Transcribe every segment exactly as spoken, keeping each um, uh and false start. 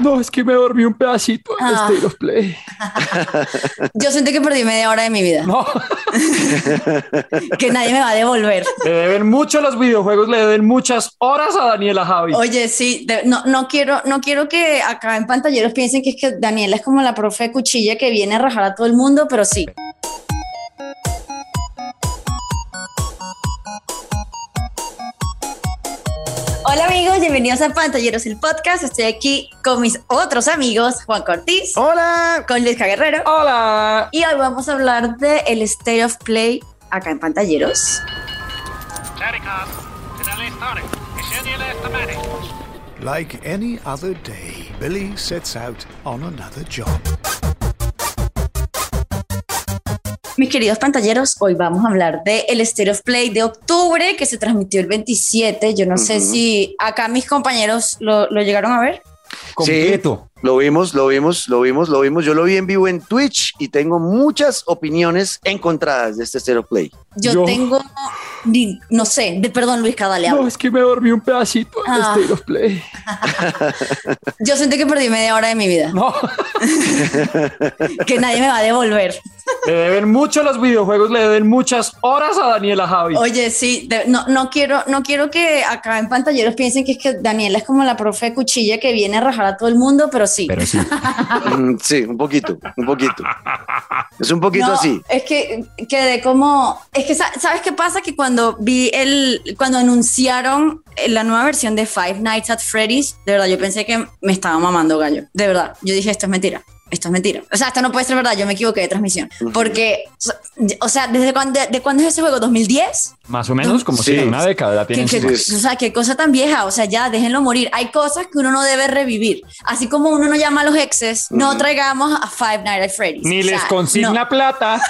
No, es que me dormí un pedacito en ah. State of Play. Yo siento que perdí media hora de mi vida. No. Que nadie me va a devolver. Le deben mucho los videojuegos, le deben muchas horas a Daniela Javi. Oye, sí, de, no, no, quiero, no quiero que acá en pantalleros piensen que es que Daniela es como la profe cuchilla que viene a rajar a todo el mundo, pero sí. Hola amigos, bienvenidos a Pantalleros, el podcast. Estoy aquí con mis otros amigos, Juan Cortés. Hola. Con Luisa Guerrero. Hola. Y hoy vamos a hablar de el State of Play acá en Pantalleros. Like any other day, Billy sets out on another job. Mis queridos pantalleros, hoy vamos a hablar de el State of Play de octubre, que se transmitió el veintisiete. Yo no uh-huh. sé si acá mis compañeros lo, lo llegaron a ver. Completo. Sí, lo vimos, lo vimos, lo vimos, lo vimos. Yo lo vi en vivo en Twitch y tengo muchas opiniones encontradas de este State of Play. Yo, Yo... tengo, no sé, de, perdón Luis, dale. No, es que me dormí un pedacito en ah. State of Play. Yo siento que perdí media hora de mi vida. No. Que nadie me va a devolver. Le deben mucho los videojuegos, le deben muchas horas a Daniela Javi. Oye, sí, de, no, no, quiero, no quiero que acá en pantalleros piensen que es que Daniela es como la profe cuchilla que viene a rajar a todo el mundo, pero sí. Pero sí. Sí, un poquito, un poquito. Es un poquito no, así. Es que quedé como... Es que, ¿sabes qué pasa? Que cuando vi el... Cuando anunciaron la nueva versión de Five Nights at Freddy's, de verdad, yo pensé que me estaba mamando gallo. De verdad, yo dije, esto es mentira. Esto es mentira. O sea, esto no puede ser verdad. Yo me equivoqué de transmisión. Uh-huh. Porque, o sea, ¿desde cuándo, de, de cuándo es ese juego? ¿dos mil diez? Más o menos, como sí. si una década la tienen. ¿Qué, qué, o sea, qué cosa tan vieja. O sea, ya, déjenlo morir. Hay cosas que uno no debe revivir. Así como uno no llama a los exes, uh-huh. no traigamos a Five Nights at Freddy's. Ni o sea, les consigna no. plata.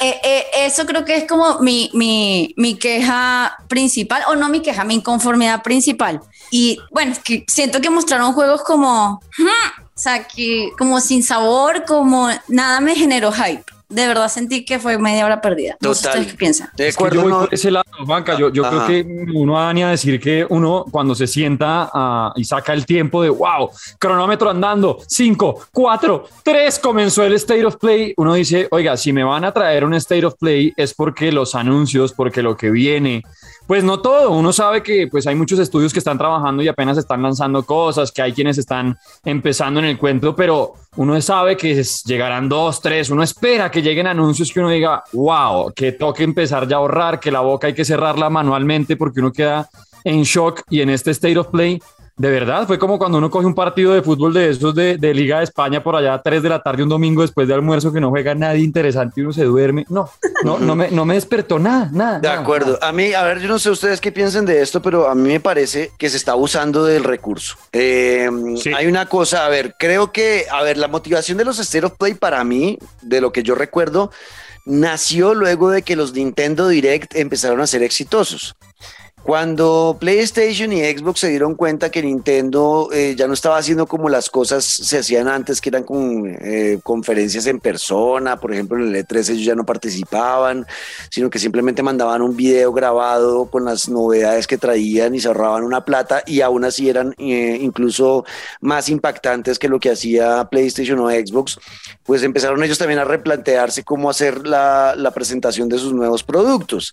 eh, eh, eso creo que es como mi, mi, mi queja principal, o no mi queja, mi inconformidad principal. Y bueno, que siento que mostraron juegos como Como, o sea, que como sin sabor, como nada me generó hype. De verdad sentí que fue media hora perdida. No sé ustedes qué piensan. De acuerdo, es que yo voy por ese lado, Banca. Yo, yo creo que uno va a decir que uno cuando se sienta uh, y saca el tiempo de wow, cronómetro andando, cinco, cuatro, tres, comenzó el State of Play. Uno dice, oiga, si me van a traer un State of Play es porque los anuncios, porque lo que viene. Pues no todo, uno sabe que pues hay muchos estudios que están trabajando y apenas están lanzando cosas, que hay quienes están empezando en el cuento, pero uno sabe que llegarán dos, tres, uno espera que lleguen anuncios que uno diga, wow, que toque empezar ya a ahorrar, que la boca hay que cerrarla manualmente porque uno queda en shock. Y en este State of Play, de verdad, fue como cuando uno coge un partido de fútbol de esos de, de Liga de España por allá a tres de la tarde un domingo después de almuerzo que no juega nadie interesante y uno se duerme. No, no, no, me, no me despertó nada, nada. De nada, acuerdo. Nada. A mí, a ver, yo no sé ustedes qué piensen de esto, pero a mí me parece que se está abusando del recurso. Eh, sí. Hay una cosa, a ver, creo que, a ver, la motivación de los State of Play para mí, de lo que yo recuerdo, nació luego de que los Nintendo Direct empezaron a ser exitosos. Cuando PlayStation y Xbox se dieron cuenta que Nintendo eh, ya no estaba haciendo como las cosas se hacían antes, que eran con eh, conferencias en persona, por ejemplo en el E tres ellos ya no participaban, sino que simplemente mandaban un video grabado con las novedades que traían y se ahorraban una plata y aún así eran eh, incluso más impactantes que lo que hacía PlayStation o Xbox, pues empezaron ellos también a replantearse cómo hacer la, la presentación de sus nuevos productos.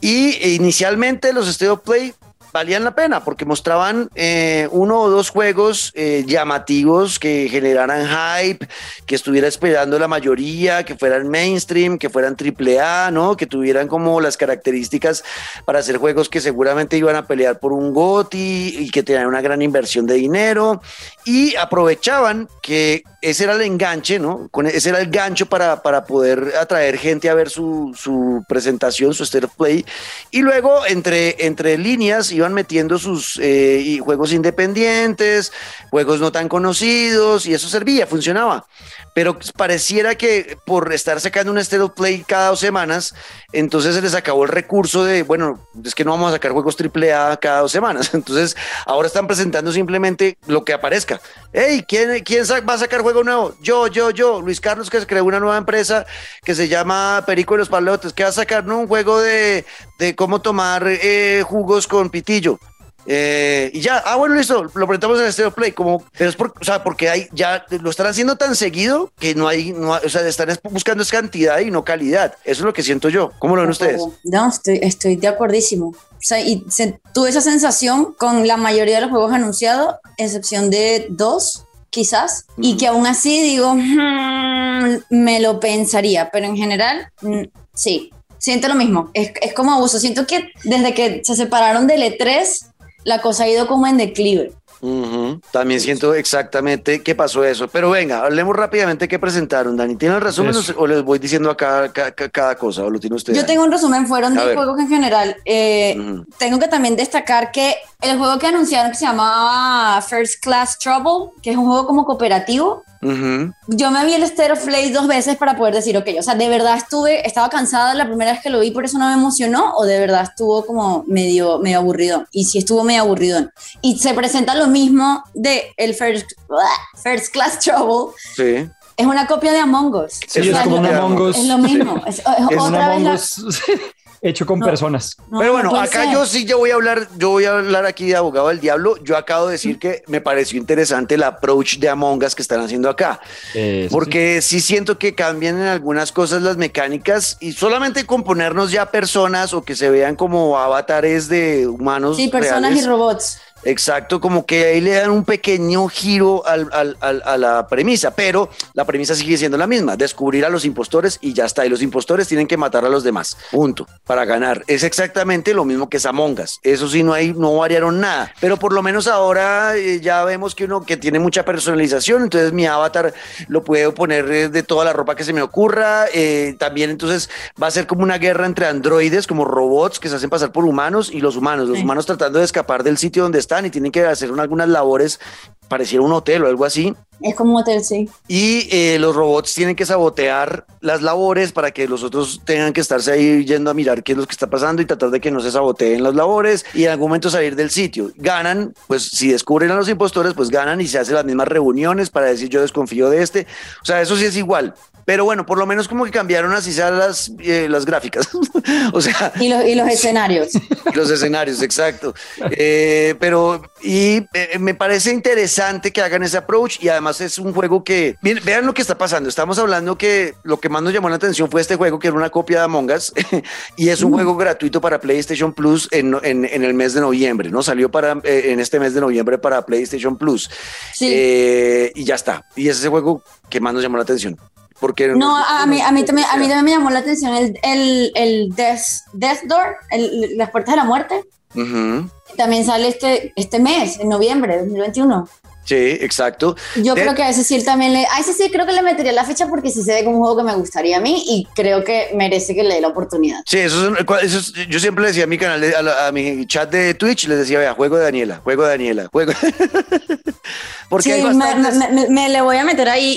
Y inicialmente los State of Play valían la pena porque mostraban eh, uno o dos juegos eh, llamativos que generaran hype, que estuviera esperando la mayoría, que fueran mainstream, que fueran triple A, ¿no? Que tuvieran como las características para hacer juegos que seguramente iban a pelear por un GOTY y que tenían una gran inversión de dinero, y aprovechaban que ese era el enganche, ¿no? Con ese era el gancho para, para poder atraer gente a ver su, su presentación, su State of Play, y luego entre, entre líneas iban metiendo sus eh, juegos independientes, juegos no tan conocidos, y eso servía, funcionaba. Pero pareciera que por estar sacando un State of Play cada dos semanas, entonces se les acabó el recurso de, bueno, es que no vamos a sacar juegos triple A cada dos semanas, entonces ahora están presentando simplemente lo que aparezca. Hey, ¿quién, quién va a sacar juego nuevo? Yo, yo, yo, Luis Carlos, que se creó una nueva empresa que se llama Perico de los Palotes, que va a sacar, ¿no? Un juego de, de cómo tomar eh, jugos con pitillo. Eh, y ya, ah, bueno, listo, lo presentamos en el State of Play, como, pero es por, o sea, porque hay, ya lo están haciendo tan seguido que no hay, no, o sea, están buscando es cantidad y no calidad. Eso es lo que siento yo. ¿Cómo lo ven ustedes? No, estoy, estoy de acordísimo. O sea, y se, tuve esa sensación con la mayoría de los juegos anunciados, excepción de dos, quizás, mm. y que aún así digo, hmm, me lo pensaría, pero en general, mm, sí, siento lo mismo, es, es como abuso, siento que desde que se separaron del E tres, la cosa ha ido como en declive. Uh-huh. También siento exactamente qué pasó eso, pero venga, hablemos rápidamente qué presentaron. Dani, ¿tiene el resumen eso. o les voy diciendo acá cada, cada, cada cosa o lo tiene usted? Yo tengo un resumen, fueron de juegos en general. eh, uh-huh. Tengo que también destacar que el juego que anunciaron, que se llamaba First Class Trouble, que es un juego como cooperativo, uh-huh. yo me vi el State of Play dos veces para poder decir, ok, o sea, de verdad estuve, estaba cansada la primera vez que lo vi, por eso no me emocionó, o de verdad estuvo como medio, medio aburrido. Y sí estuvo medio aburrido. Y se presenta lo mismo de el First, First Class Trouble. Sí. Es una copia de Among Us. Sí, es, es como lo, Among Us. Es lo mismo. Sí. Es, es, es otra vez la... hecho con no, personas. No, pero bueno, acá ser. yo sí yo voy a hablar, yo voy a hablar aquí de abogado del diablo. Yo acabo de decir que me pareció interesante el approach de Among Us que están haciendo acá. Eso porque sí. sí siento que cambian en algunas cosas las mecánicas y solamente con ponernos ya personas o que se vean como avatares de humanos. Sí, personas reales, y robots. Exacto, como que ahí le dan un pequeño giro al, al, al, a la premisa, pero la premisa sigue siendo la misma, descubrir a los impostores y ya está, y los impostores tienen que matar a los demás, punto, para ganar. Es exactamente lo mismo que Among Us, eso sí, no, hay, no variaron nada, pero por lo menos ahora eh, ya vemos que uno que tiene mucha personalización, entonces mi avatar lo puedo poner de toda la ropa que se me ocurra, eh, también entonces va a ser como una guerra entre androides, como robots que se hacen pasar por humanos y los humanos, los sí. humanos tratando de escapar del sitio donde están y tienen que hacer algunas labores, pareciera un hotel o algo así. Es como un hotel, sí. Y eh, los robots tienen que sabotear las labores para que los otros tengan que estarse ahí yendo a mirar qué es lo que está pasando y tratar de que no se saboteen las labores y en algún momento salir del sitio. Ganan, pues si descubren a los impostores, pues ganan y se hacen las mismas reuniones para decir yo desconfío de este. O sea, eso sí es igual. Pero bueno, por lo menos como que cambiaron así las, eh, las gráficas. O sea, y, lo, y los escenarios. Los escenarios, exacto. Eh, pero y eh, me parece interesante que hagan ese approach y además es un juego que... Miren, vean lo que está pasando. Estamos hablando que lo que más nos llamó la atención fue este juego que era una copia de Among Us y es un mm. juego gratuito para PlayStation Plus en, en, en el mes de noviembre, ¿no? Salió para, eh, en este mes de noviembre para PlayStation Plus. Sí. Eh, y ya está. Y es ese juego que más nos llamó la atención. Porque no, no a, mí, a, mí también, a mí también me llamó la atención el, el, el Death, Death Door, el, las puertas de la muerte. Uh-huh. También sale este, este mes, en noviembre de dos mil veintiuno. Sí, exacto. Yo de- creo que a ese sí también le... A ese sí creo que le metería la fecha porque sí se ve como un juego que me gustaría a mí y creo que merece que le dé la oportunidad. Sí, eso es, eso es... Yo siempre le decía a mi canal, a, la, a mi chat de Twitch, les decía, vea, juego de Daniela, juego de Daniela, juego... porque sí, hay bastantes... me, me, me, me le voy a meter ahí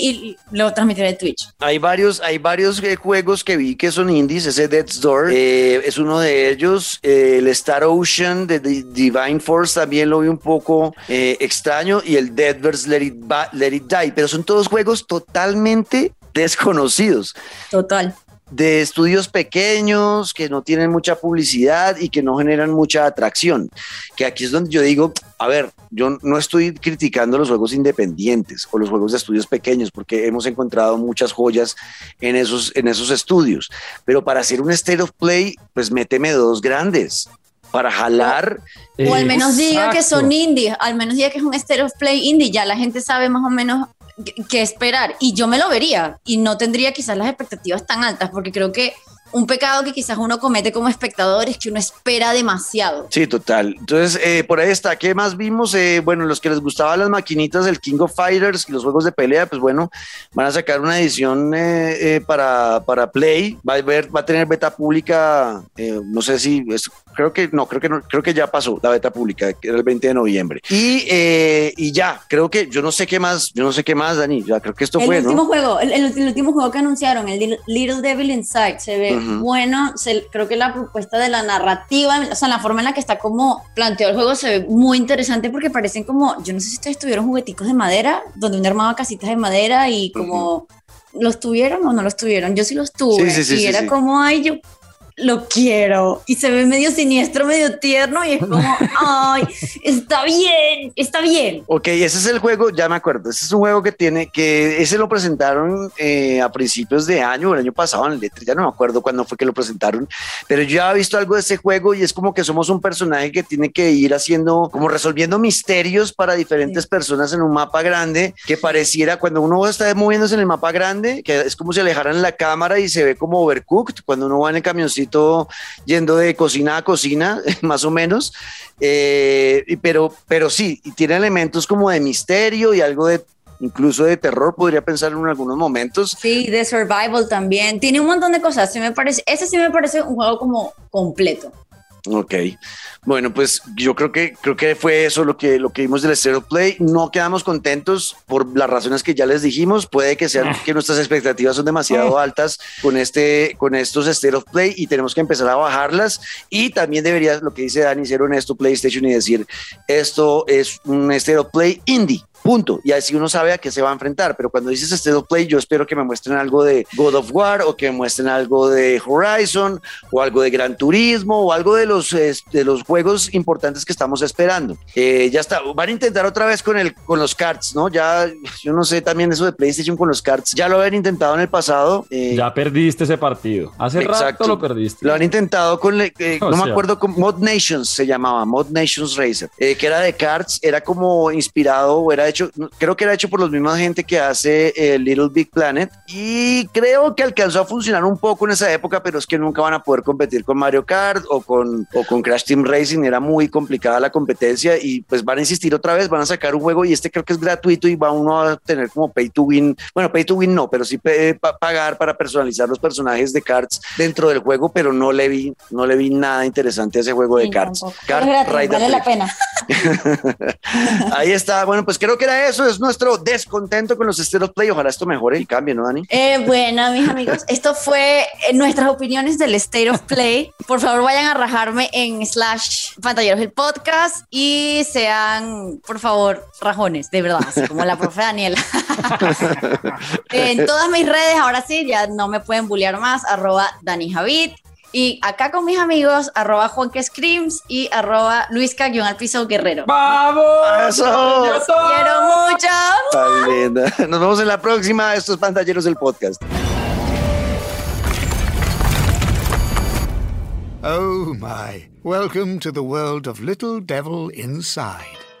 y lo transmitiré en Twitch. Hay varios, hay varios juegos que vi que son indies, ese Death's Door eh, es uno de ellos, eh, el Star Ocean de D- Divine Force también lo vi un poco eh, extraño y el Death versus. Let It, ba- Let It Die, pero son todos juegos totalmente desconocidos. Total. De estudios pequeños que no tienen mucha publicidad y que no generan mucha atracción. Que aquí es donde yo digo, a ver, yo no estoy criticando los juegos independientes o los juegos de estudios pequeños porque hemos encontrado muchas joyas en esos, en esos estudios. Pero para hacer un State of Play, pues méteme dos grandes. Para jalar. O, eh, o al menos exacto. diga que son indie, al menos diga que es un State of Play indie, ya la gente sabe más o menos qué esperar. Y yo me lo vería y no tendría quizás las expectativas tan altas, porque creo que un pecado que quizás uno comete como espectador es que uno espera demasiado. Sí, total. Entonces, eh, por ahí está. ¿Qué más vimos? Eh, bueno, los que les gustaban las maquinitas, el King of Fighters, los juegos de pelea, pues bueno, van a sacar una edición eh, eh, para, para Play. Va a, ver, va a tener beta pública, eh, no sé si, es, creo que no, creo que no, creo que ya pasó la beta pública, que era el veinte de noviembre. Y, eh, y ya, creo que, yo no sé qué más, yo no sé qué más, Dani, ya creo que esto el fue, último ¿no? Juego, el, el, el último juego que anunciaron, el Little Devil Inside, se ve... Uh-huh. Bueno, se, creo que la propuesta de la narrativa, o sea, la forma en la que está como planteado el juego se ve muy interesante porque parecen como, yo no sé si ustedes tuvieron jugueticos de madera, donde uno armaba casitas de madera y como, uh-huh. ¿los tuvieron o no los tuvieron? Yo sí los tuve, sí, sí, sí, y sí, era sí. como, ay, yo lo quiero. Y se ve medio siniestro, medio tierno y es como, ay, está bien, está bien. Ok, ese es el juego, ya me acuerdo, ese es un juego que tiene, que ese lo presentaron eh, a principios de año, el año pasado en el E tres, ya no me acuerdo cuándo fue que lo presentaron, pero yo ya he visto algo de ese juego y es como que somos un personaje que tiene que ir haciendo, como resolviendo misterios para diferentes sí. personas en un mapa grande, que pareciera cuando uno está moviéndose en el mapa grande, que es como si alejaran la cámara y se ve como Overcooked, cuando uno va en el camioncito yendo de cocina a cocina, más o menos, eh, pero, pero sí, y tiene elementos como de misterio y algo de incluso de terror, podría pensar en algunos momentos. Sí, de survival también, tiene un montón de cosas, sí me parece, ese sí me parece un juego como completo. Ok, bueno, pues yo creo que creo que fue eso lo que, lo que vimos del State of Play. No quedamos contentos por las razones que ya les dijimos. Puede que sean que nuestras expectativas son demasiado altas con, este, con estos State of Play y tenemos que empezar a bajarlas. Y también debería, lo que dice Dani, ser honesto PlayStation y decir, esto es un State of Play indie. Punto. Y así uno sabe a qué se va a enfrentar. Pero cuando dices State of Play, yo espero que me muestren algo de God of War o que me muestren algo de Horizon o algo de Gran Turismo o algo de los, de los juegos importantes que estamos esperando. Eh, ya está. Van a intentar otra vez con, el, con los karts, ¿no? Ya, yo no sé también eso de PlayStation con los karts. Ya lo habían intentado en el pasado. Eh, ya perdiste ese partido. Hace exacto. rato lo perdiste. Lo han intentado con, eh, no sea. me acuerdo, con Mod Nations se llamaba, Mod Nations Racer, eh, que era de karts, era como inspirado o era de hecho, creo que era hecho por la misma gente que hace eh, Little Big Planet y creo que alcanzó a funcionar un poco en esa época, pero es que nunca van a poder competir con Mario Kart o con, o con Crash Team Racing, era muy complicada la competencia y pues van a insistir otra vez, van a sacar un juego y este creo que es gratuito y va uno a tener como pay to win, bueno pay to win no, pero sí pe- pa- pagar para personalizar los personajes de karts dentro del juego, pero no le vi, no le vi nada interesante a ese juego sí, de karts. Kart Rider vale la pena. Ahí está, bueno pues creo que era eso, es nuestro descontento con los State of Play, ojalá esto mejore y cambie, ¿no, Dani? Eh, bueno, mis amigos, esto fue nuestras opiniones del State of Play. Por favor, vayan a rajarme en slash pantalleros del podcast y sean, por favor, rajones, de verdad, así como la profe Daniela. En todas mis redes, ahora sí, ya no me pueden bullear más, arroba Dani Javid. Y acá con mis amigos, arroba Juan que Screams y arroba Luisca guión al piso Guerrero. ¡Vamos! ¡Eso! ¡Los quiero mucho! Está bien. Nos vemos en la próxima. Estos pantalleros del podcast. Oh my. Welcome to the world of Little Devil Inside.